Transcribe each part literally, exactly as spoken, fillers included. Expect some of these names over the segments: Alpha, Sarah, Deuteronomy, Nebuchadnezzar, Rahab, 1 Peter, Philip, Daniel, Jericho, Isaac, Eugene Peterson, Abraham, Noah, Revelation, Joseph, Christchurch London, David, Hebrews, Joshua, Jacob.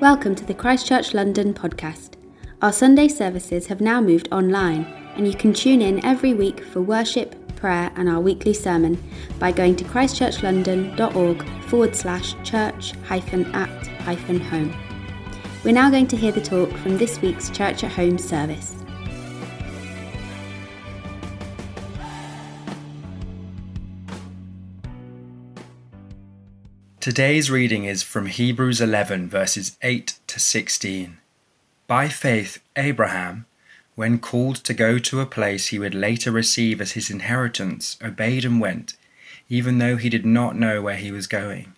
Welcome to the Christchurch London podcast. Our Sunday services have now moved online, and you can tune in every week for worship, prayer and our weekly sermon by going to christchurchlondon.org forward slash church hyphen at hyphen home. We're now going to hear the talk from this week's Church at Home service. Today's reading is from Hebrews eleven, verses eight to sixteen. By faith, Abraham, when called to go to a place he would later receive as his inheritance, obeyed and went, even though he did not know where he was going.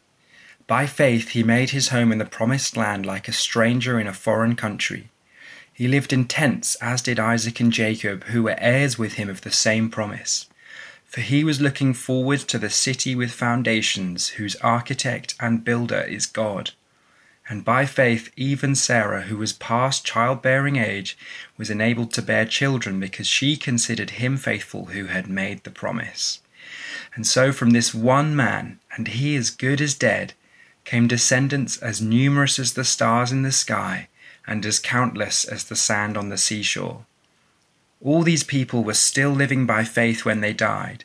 By faith, he made his home in the promised land like a stranger in a foreign country. He lived in tents, as did Isaac and Jacob, who were heirs with him of the same promise. For he was looking forward to the city with foundations, whose architect and builder is God. And by faith even Sarah, who was past childbearing age, was enabled to bear children, because she considered him faithful who had made the promise. And so from this one man, and he as good as dead, came descendants as numerous as the stars in the sky, and as countless as the sand on the seashore. All these people were still living by faith when they died.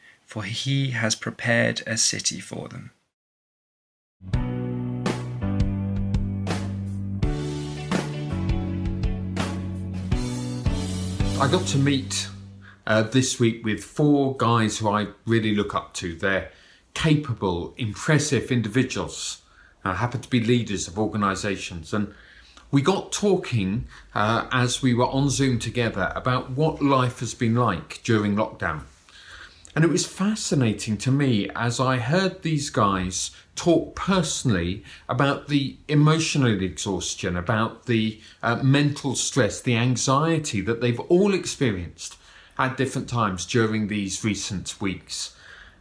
for he has prepared a city for them. I got to meet uh, this week with four guys who I really look up to. They're capable, impressive individuals. I happen to be leaders of organisations, and we got talking uh, as we were on Zoom together about what life has been like during lockdown. And it was fascinating to me as I heard these guys talk personally about the emotional exhaustion, about the uh, mental stress, the anxiety that they've all experienced at different times during these recent weeks.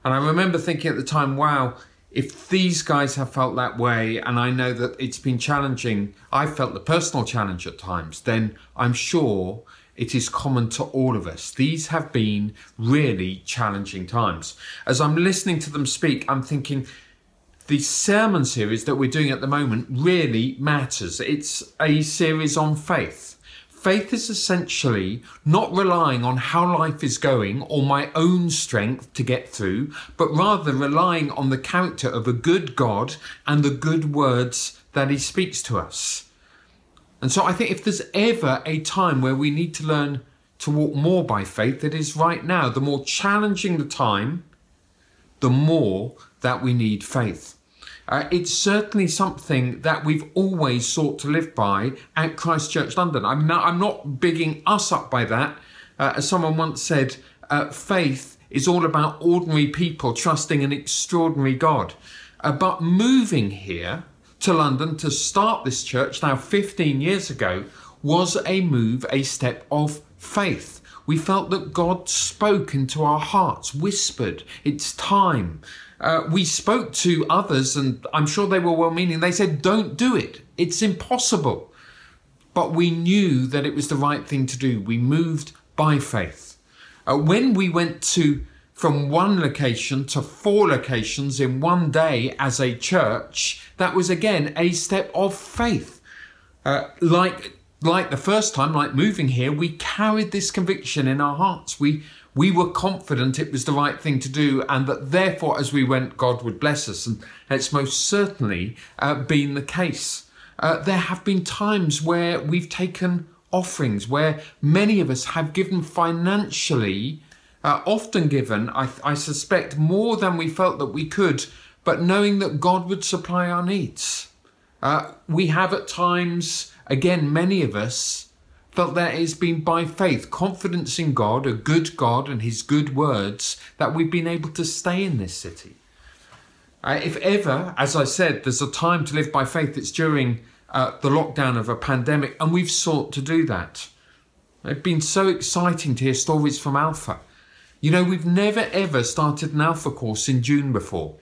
And I remember thinking at the time, wow, if these guys have felt that way, and I know that it's been challenging, I've felt the personal challenge at times, then I'm sure it is common to all of us. These have been really challenging times. As I'm listening to them speak, I'm thinking the sermon series that we're doing at the moment really matters. It's a series on faith. Faith is essentially not relying on how life is going or my own strength to get through, but rather relying on the character of a good God and the good words that he speaks to us. And so I think if there's ever a time where we need to learn to walk more by faith, it is right now. The more challenging the time, the more that we need faith. Uh, it's certainly something that we've always sought to live by at Christchurch London. I'm not, I'm not bigging us up by that. Uh, as someone once said, uh, faith is all about ordinary people trusting an extraordinary God. Uh, but moving here to London to start this church now fifteen years ago was a move, a step of faith. We felt that God spoke into our hearts, whispered, it's time. Uh, we spoke to others, and I'm sure they were well-meaning. They said, don't do it. It's impossible. But we knew that it was the right thing to do. We moved by faith. Uh, when we went to from one location to four locations in one day as a church, that was, again, a step of faith. Uh, like... Like the first time, like moving here, we carried this conviction in our hearts. We we were confident it was the right thing to do, and that therefore, as we went, God would bless us. And it's most certainly uh, been the case. Uh, there have been times where we've taken offerings, where many of us have given financially, uh, often given, I, I suspect, more than we felt that we could, but knowing that God would supply our needs. Uh, we have at times, again, many of us felt that it's been by faith, confidence in God, a good God and his good words, that we've been able to stay in this city. Uh, if ever, as I said, there's a time to live by faith, it's during uh, the lockdown of a pandemic, and we've sought to do that. It's been so exciting to hear stories from Alpha. You know, we've never ever started an Alpha course in June before,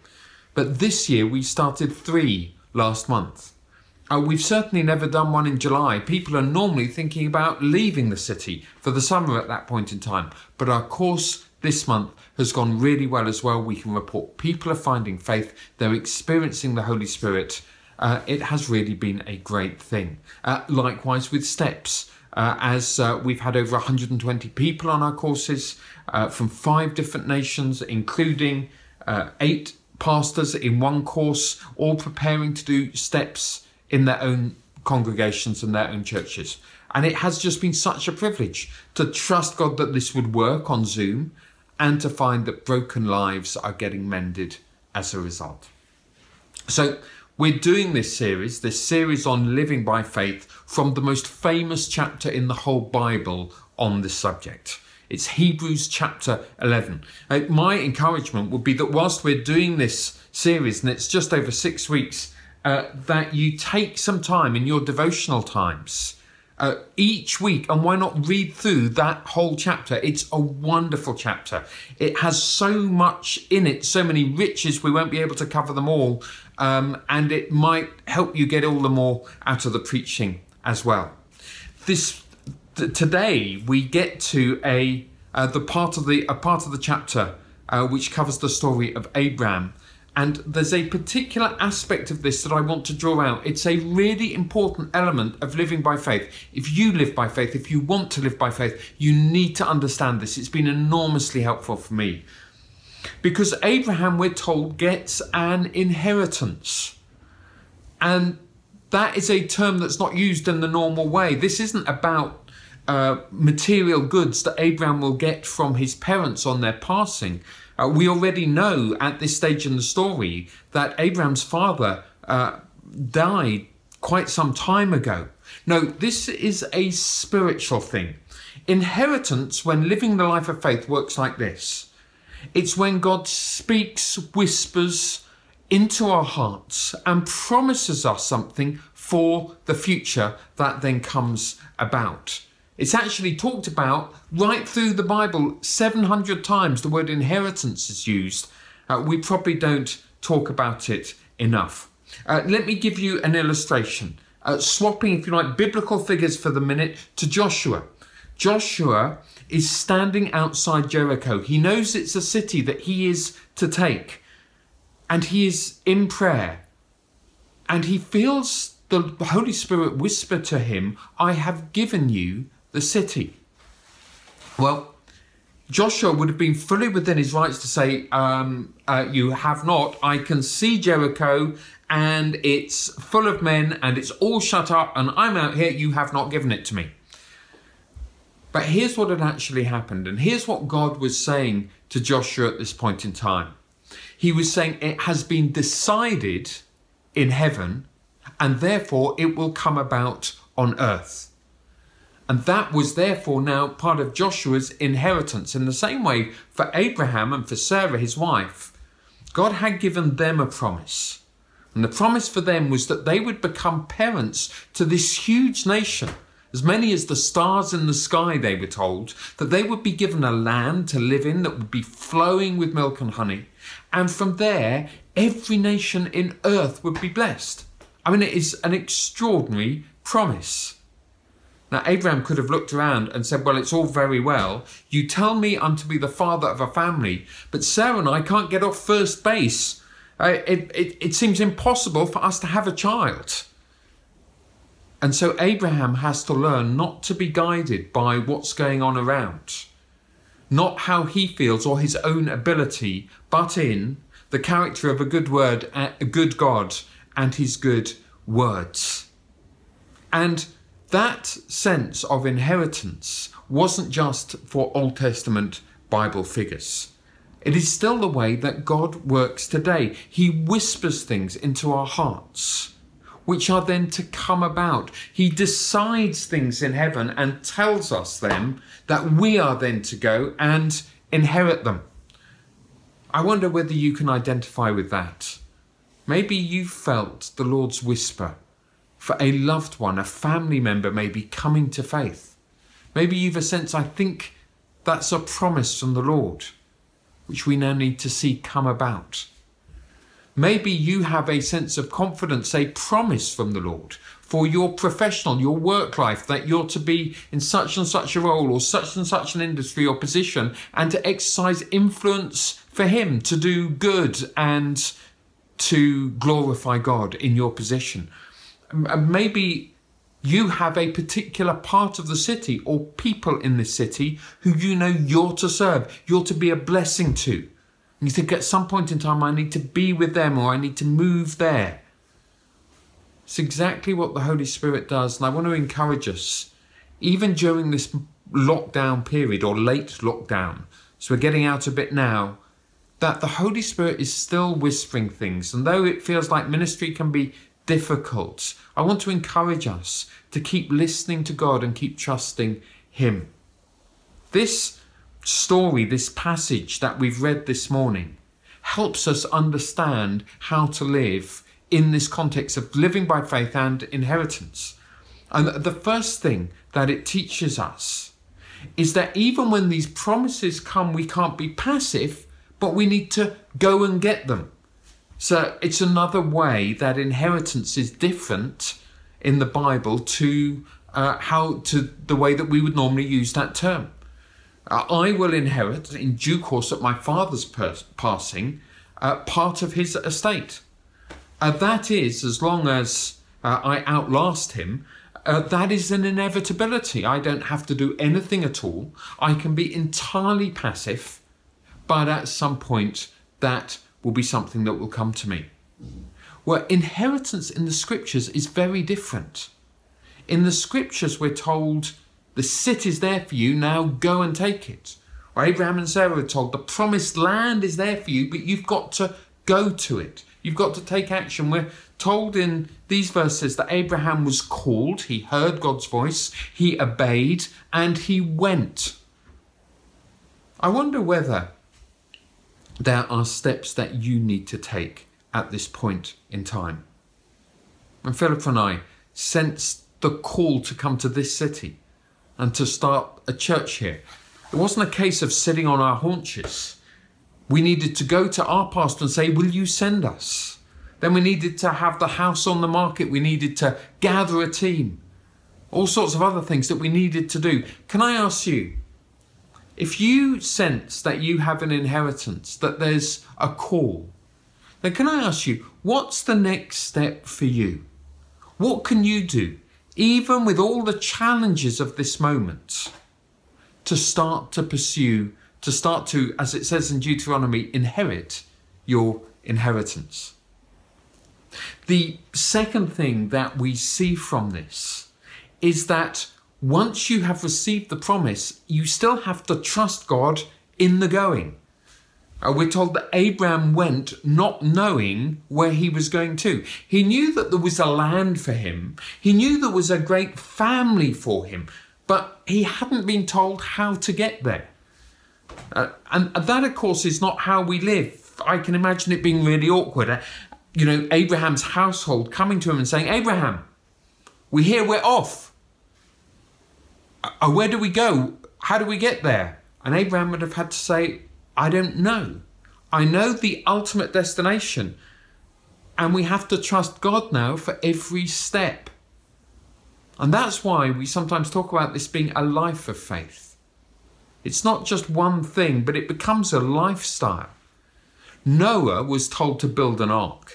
but this year we started three last month. Uh, we've certainly never done one in July. People are normally thinking about leaving the city for the summer at that point in time. But our course this month has gone really well as well. We can report people are finding faith. They're experiencing the Holy Spirit. Uh, it has really been a great thing. Uh, likewise with Steps, uh, as uh, we've had over one hundred twenty people on our courses uh, from five different nations, including uh, eight pastors in one course, all preparing to do Steps in their own congregations and their own churches. And it has just been such a privilege to trust God that this would work on Zoom and to find that broken lives are getting mended as a result. So we're doing this series, this series on living by faith, from the most famous chapter in the whole Bible on this subject. It's Hebrews chapter eleven. Uh, my encouragement would be that whilst we're doing this series, and it's just over six weeks, Uh, that you take some time in your devotional times uh, each week, and why not read through that whole chapter? It's a wonderful chapter. It has so much in it, so many riches, we won't be able to cover them all, um, and it might help you get all the more out of the preaching as well. This th- today we get to a uh, the part of the a part of the chapter uh, which covers the story of Abraham. And there's a particular aspect of this that I want to draw out. It's a really important element of living by faith. If you live by faith, if you want to live by faith, you need to understand this. It's been enormously helpful for me. Because Abraham, we're told, gets an inheritance. And that is a term that's not used in the normal way. This isn't about Uh, material goods that Abraham will get from his parents on their passing. Uh, we already know at this stage in the story that Abraham's father uh, died quite some time ago. No, this is a spiritual thing. Inheritance, when living the life of faith, works like this. It's when God speaks, whispers into our hearts and promises us something for the future that then comes about. It's actually talked about right through the Bible. seven hundred times the word inheritance is used. Uh, we probably don't talk about it enough. Uh, let me give you an illustration. Uh, swapping, if you like, biblical figures for the minute to Joshua. Joshua is standing outside Jericho. He knows it's a city that he is to take. And he is in prayer. And he feels the Holy Spirit whisper to him, "I have given you the city." Well, Joshua would have been fully within his rights to say, um, uh, you have not. I can see Jericho and it's full of men and it's all shut up and I'm out here. You have not given it to me. But here's what had actually happened. And here's what God was saying to Joshua at this point in time. He was saying it has been decided in heaven and therefore it will come about on earth. And that was therefore now part of Joshua's inheritance. In the same way for Abraham and for Sarah, his wife, God had given them a promise. And the promise for them was that they would become parents to this huge nation, as many as the stars in the sky, they were told, that they would be given a land to live in that would be flowing with milk and honey. And from there, every nation in earth would be blessed. I mean, it is an extraordinary promise. Now, Abraham could have looked around and said, well, it's all very well. You tell me I'm to be the father of a family, but Sarah and I can't get off first base. Uh, it, it, it seems impossible for us to have a child. And so Abraham has to learn not to be guided by what's going on around, not how he feels or his own ability, but in the character of a good word, a good God and his good words. And that sense of inheritance wasn't just for Old Testament Bible figures. It is still the way that God works today. He whispers things into our hearts, which are then to come about. He decides things in heaven and tells us them that we are then to go and inherit them. I wonder whether you can identify with that. Maybe you felt the Lord's whisper for a loved one, a family member maybe coming to faith. Maybe you've a sense, I think that's a promise from the Lord, which we now need to see come about. Maybe you have a sense of confidence, a promise from the Lord for your professional, your work life, that you're to be in such and such a role or such and such an industry or position, and to exercise influence for Him, to do good and to glorify God in your position. Maybe you have a particular part of the city or people in this city who you know you're to serve, you're to be a blessing to. And you think at some point in time, I need to be with them or I need to move there. It's exactly what the Holy Spirit does. And I want to encourage us, even during this lockdown period or late lockdown, so we're getting out a bit now, that the Holy Spirit is still whispering things. And though it feels like ministry can be difficult, I want to encourage us to keep listening to God and keep trusting Him. This story, this passage that we've read this morning, helps us understand how to live in this context of living by faith and inheritance. And the first thing that it teaches us is that even when these promises come, we can't be passive, but we need to go and get them. So it's another way that inheritance is different in the Bible to uh, how to the way that we would normally use that term. Uh, I will inherit in due course at my father's passing uh, part of his estate. Uh, that is, as long as uh, I outlast him, uh, that is an inevitability. I don't have to do anything at all. I can be entirely passive, but at some point that will be something that will come to me. Well, inheritance in the scriptures is very different. In the scriptures, we're told the city's there for you, now go and take it. Or Abraham and Sarah are told the promised land is there for you, but you've got to go to it. You've got to take action. We're told in these verses that Abraham was called, he heard God's voice, he obeyed, and he went. I wonder whether there are steps that you need to take at this point in time. And Philip and I sensed the call to come to this city and to start a church here. It wasn't a case of sitting on our haunches. We needed to go to our pastor and say, will you send us? Then we needed to have the house on the market. We needed to gather a team. All sorts of other things that we needed to do. Can I ask you, if you sense that you have an inheritance, that there's a call, then can I ask you, what's the next step for you? What can you do, even with all the challenges of this moment, to start to pursue, to start to, as it says in Deuteronomy, inherit your inheritance? The second thing that we see from this is that once you have received the promise, you still have to trust God in the going. Uh, we're told that Abraham went not knowing where he was going to. He knew that there was a land for him. He knew there was a great family for him, but he hadn't been told how to get there. Uh, and that, of course, is not how we live. I can imagine it being really awkward. Uh, you know, Abraham's household coming to him and saying, Abraham, we hear we're off. Uh, where do we go? How do we get there? And Abraham would have had to say, I don't know. I know the ultimate destination. And we have to trust God now for every step. And that's why we sometimes talk about this being a life of faith. It's not just one thing, but it becomes a lifestyle. Noah was told to build an ark.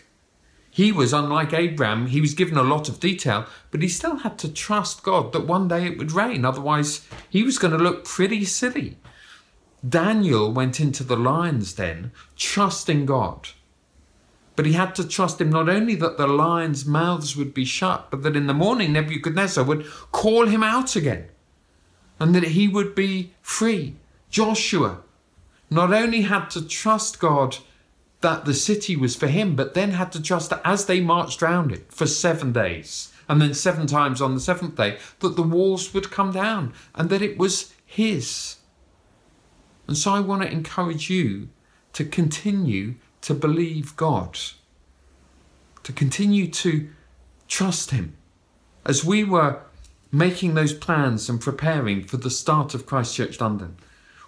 He was, unlike Abraham, he was given a lot of detail, but he still had to trust God that one day it would rain. Otherwise, he was going to look pretty silly. Daniel went into the lion's den, trusting God. But he had to trust him not only that the lions' mouths would be shut, but that in the morning Nebuchadnezzar would call him out again and that he would be free. Joshua not only had to trust God that the city was for him, but then had to trust that as they marched round it for seven days, and then seven times on the seventh day, that the walls would come down and that it was his. And so I want to encourage you to continue to believe God, to continue to trust him, as we were making those plans and preparing for the start of Christchurch London,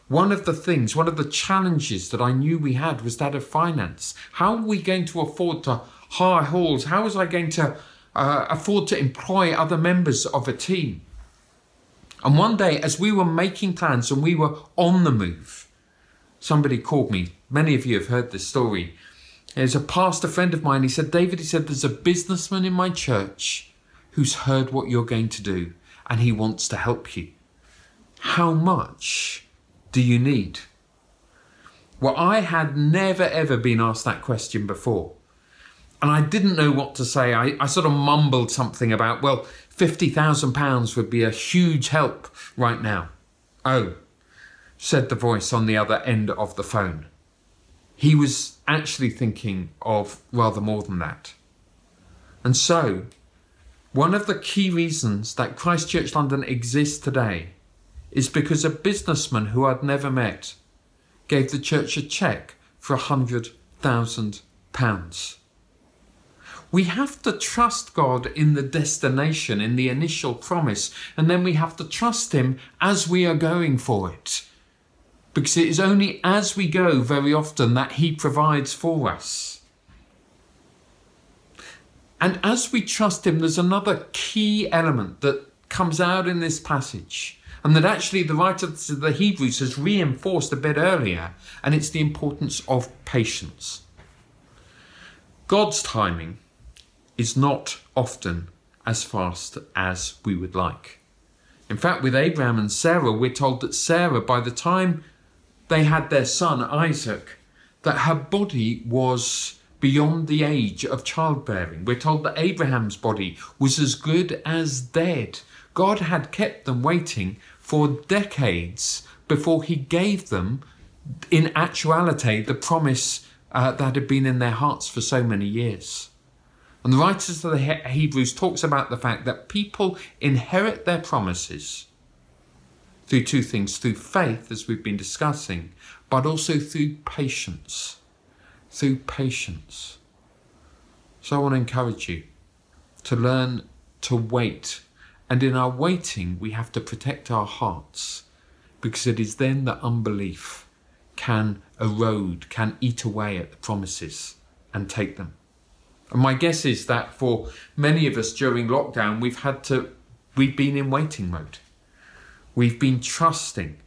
one of the things, one of the challenges that I knew we had was that of finance. How are we going to afford to hire halls? How was I going to uh, afford to employ other members of a team? And one day, as we were making plans and we were on the move, somebody called me. Many of you have heard this story. There's a pastor friend of mine. He said, David, he said, there's a businessman in my church who's heard what you're going to do and he wants to help you. How much do you need? Well, I had never, ever been asked that question before. And I didn't know what to say. I, I sort of mumbled something about, well, fifty thousand pounds would be a huge help right now. Oh, said the voice on the other end of the phone. He was actually thinking of rather more than that. And so, one of the key reasons that Christchurch London exists today is because a businessman who I'd never met gave the church a cheque for one hundred thousand pounds. We have to trust God in the destination, in the initial promise, and then we have to trust him as we are going for it. Because it is only as we go very often that he provides for us. And as we trust him, there's another key element that comes out in this passage, and that actually the writer of the Hebrews has reinforced a bit earlier, and it's the importance of patience. God's timing is not often as fast as we would like. In fact, with Abraham and Sarah, we're told that Sarah, by the time they had their son Isaac, that her body was beyond the age of childbearing. We're told that Abraham's body was as good as dead. God had kept them waiting for decades before he gave them, in actuality, the promise uh, that had been in their hearts for so many years. And the writers of the Hebrews talks about the fact that people inherit their promises through two things, through faith, as we've been discussing, but also through patience, through patience. So I want to encourage you to learn to wait. And in our waiting, we have to protect our hearts, because it is then that unbelief can erode, can eat away at the promises and take them. And my guess is that for many of us during lockdown, we've had to, we've been in waiting mode. We've been trusting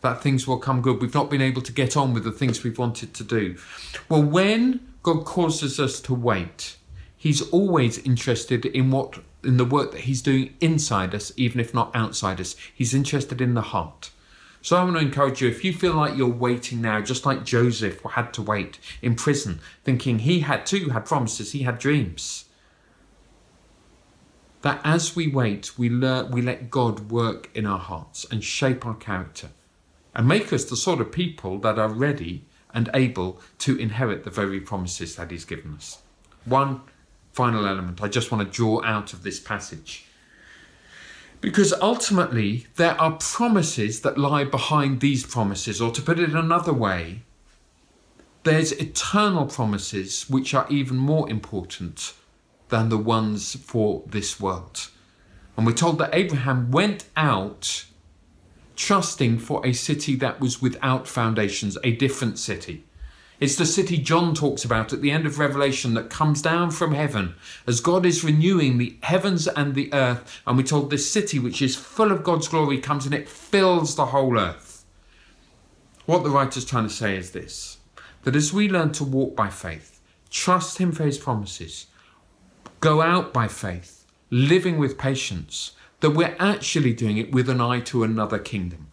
that things will come good. We've not been able to get on with the things we've wanted to do. Well, when God causes us to wait, he's always interested in what in the work that he's doing inside us, even if not outside us. He's interested in the heart. So I want to encourage you, if you feel like you're waiting now, just like Joseph had to wait in prison, thinking he had too, had promises, he had dreams, that as we wait, we, learn, we let God work in our hearts and shape our character and make us the sort of people that are ready and able to inherit the very promises that he's given us. One final element I just want to draw out of this passage, because ultimately there are promises that lie behind these promises, or to put it another way, there's eternal promises which are even more important than the ones for this world. And we're told that Abraham went out trusting for a city that was without foundations, a different city. It's the city John talks about at the end of Revelation that comes down from heaven as God is renewing the heavens and the earth. And we're told this city, which is full of God's glory, comes and it fills the whole earth. What the writer's trying to say is this, that as we learn to walk by faith, trust him for his promises, go out by faith, living with patience, that we're actually doing it with an eye to another kingdom.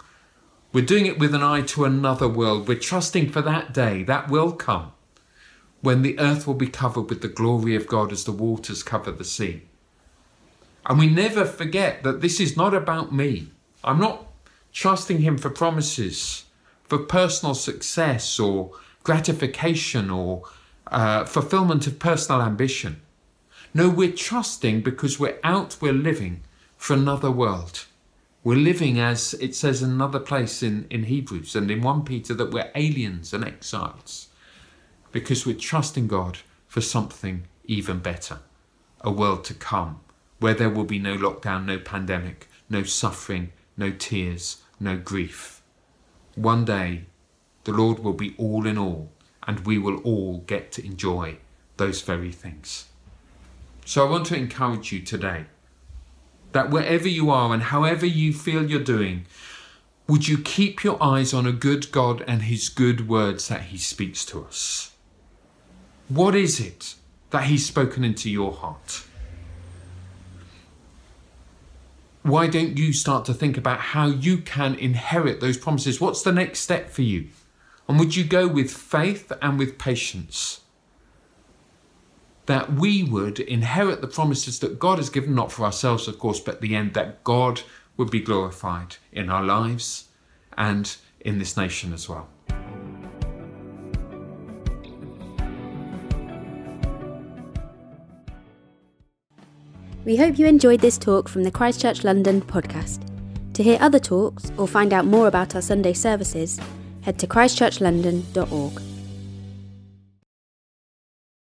We're doing it with an eye to another world. We're trusting for that day that will come when the earth will be covered with the glory of God as the waters cover the sea. And we never forget that this is not about me. I'm not trusting him for promises, for personal success or gratification or uh, fulfillment of personal ambition. No, we're trusting because we're out, we're living for another world. We're living, as it says in another place in, in Hebrews and in First Peter, that we're aliens and exiles because we're trusting God for something even better, a world to come where there will be no lockdown, no pandemic, no suffering, no tears, no grief. One day, the Lord will be all in all, and we will all get to enjoy those very things. So I want to encourage you today that wherever you are and however you feel you're doing, would you keep your eyes on a good God and his good words that he speaks to us? What is it that he's spoken into your heart? Why don't you start to think about how you can inherit those promises? What's the next step for you? And would you go with faith and with patience that we would inherit the promises that God has given, not for ourselves, of course, but the end, that God would be glorified in our lives and in this nation as well. We hope you enjoyed this talk from the Christchurch London podcast. To hear other talks or find out more about our Sunday services, head to christchurch london dot org.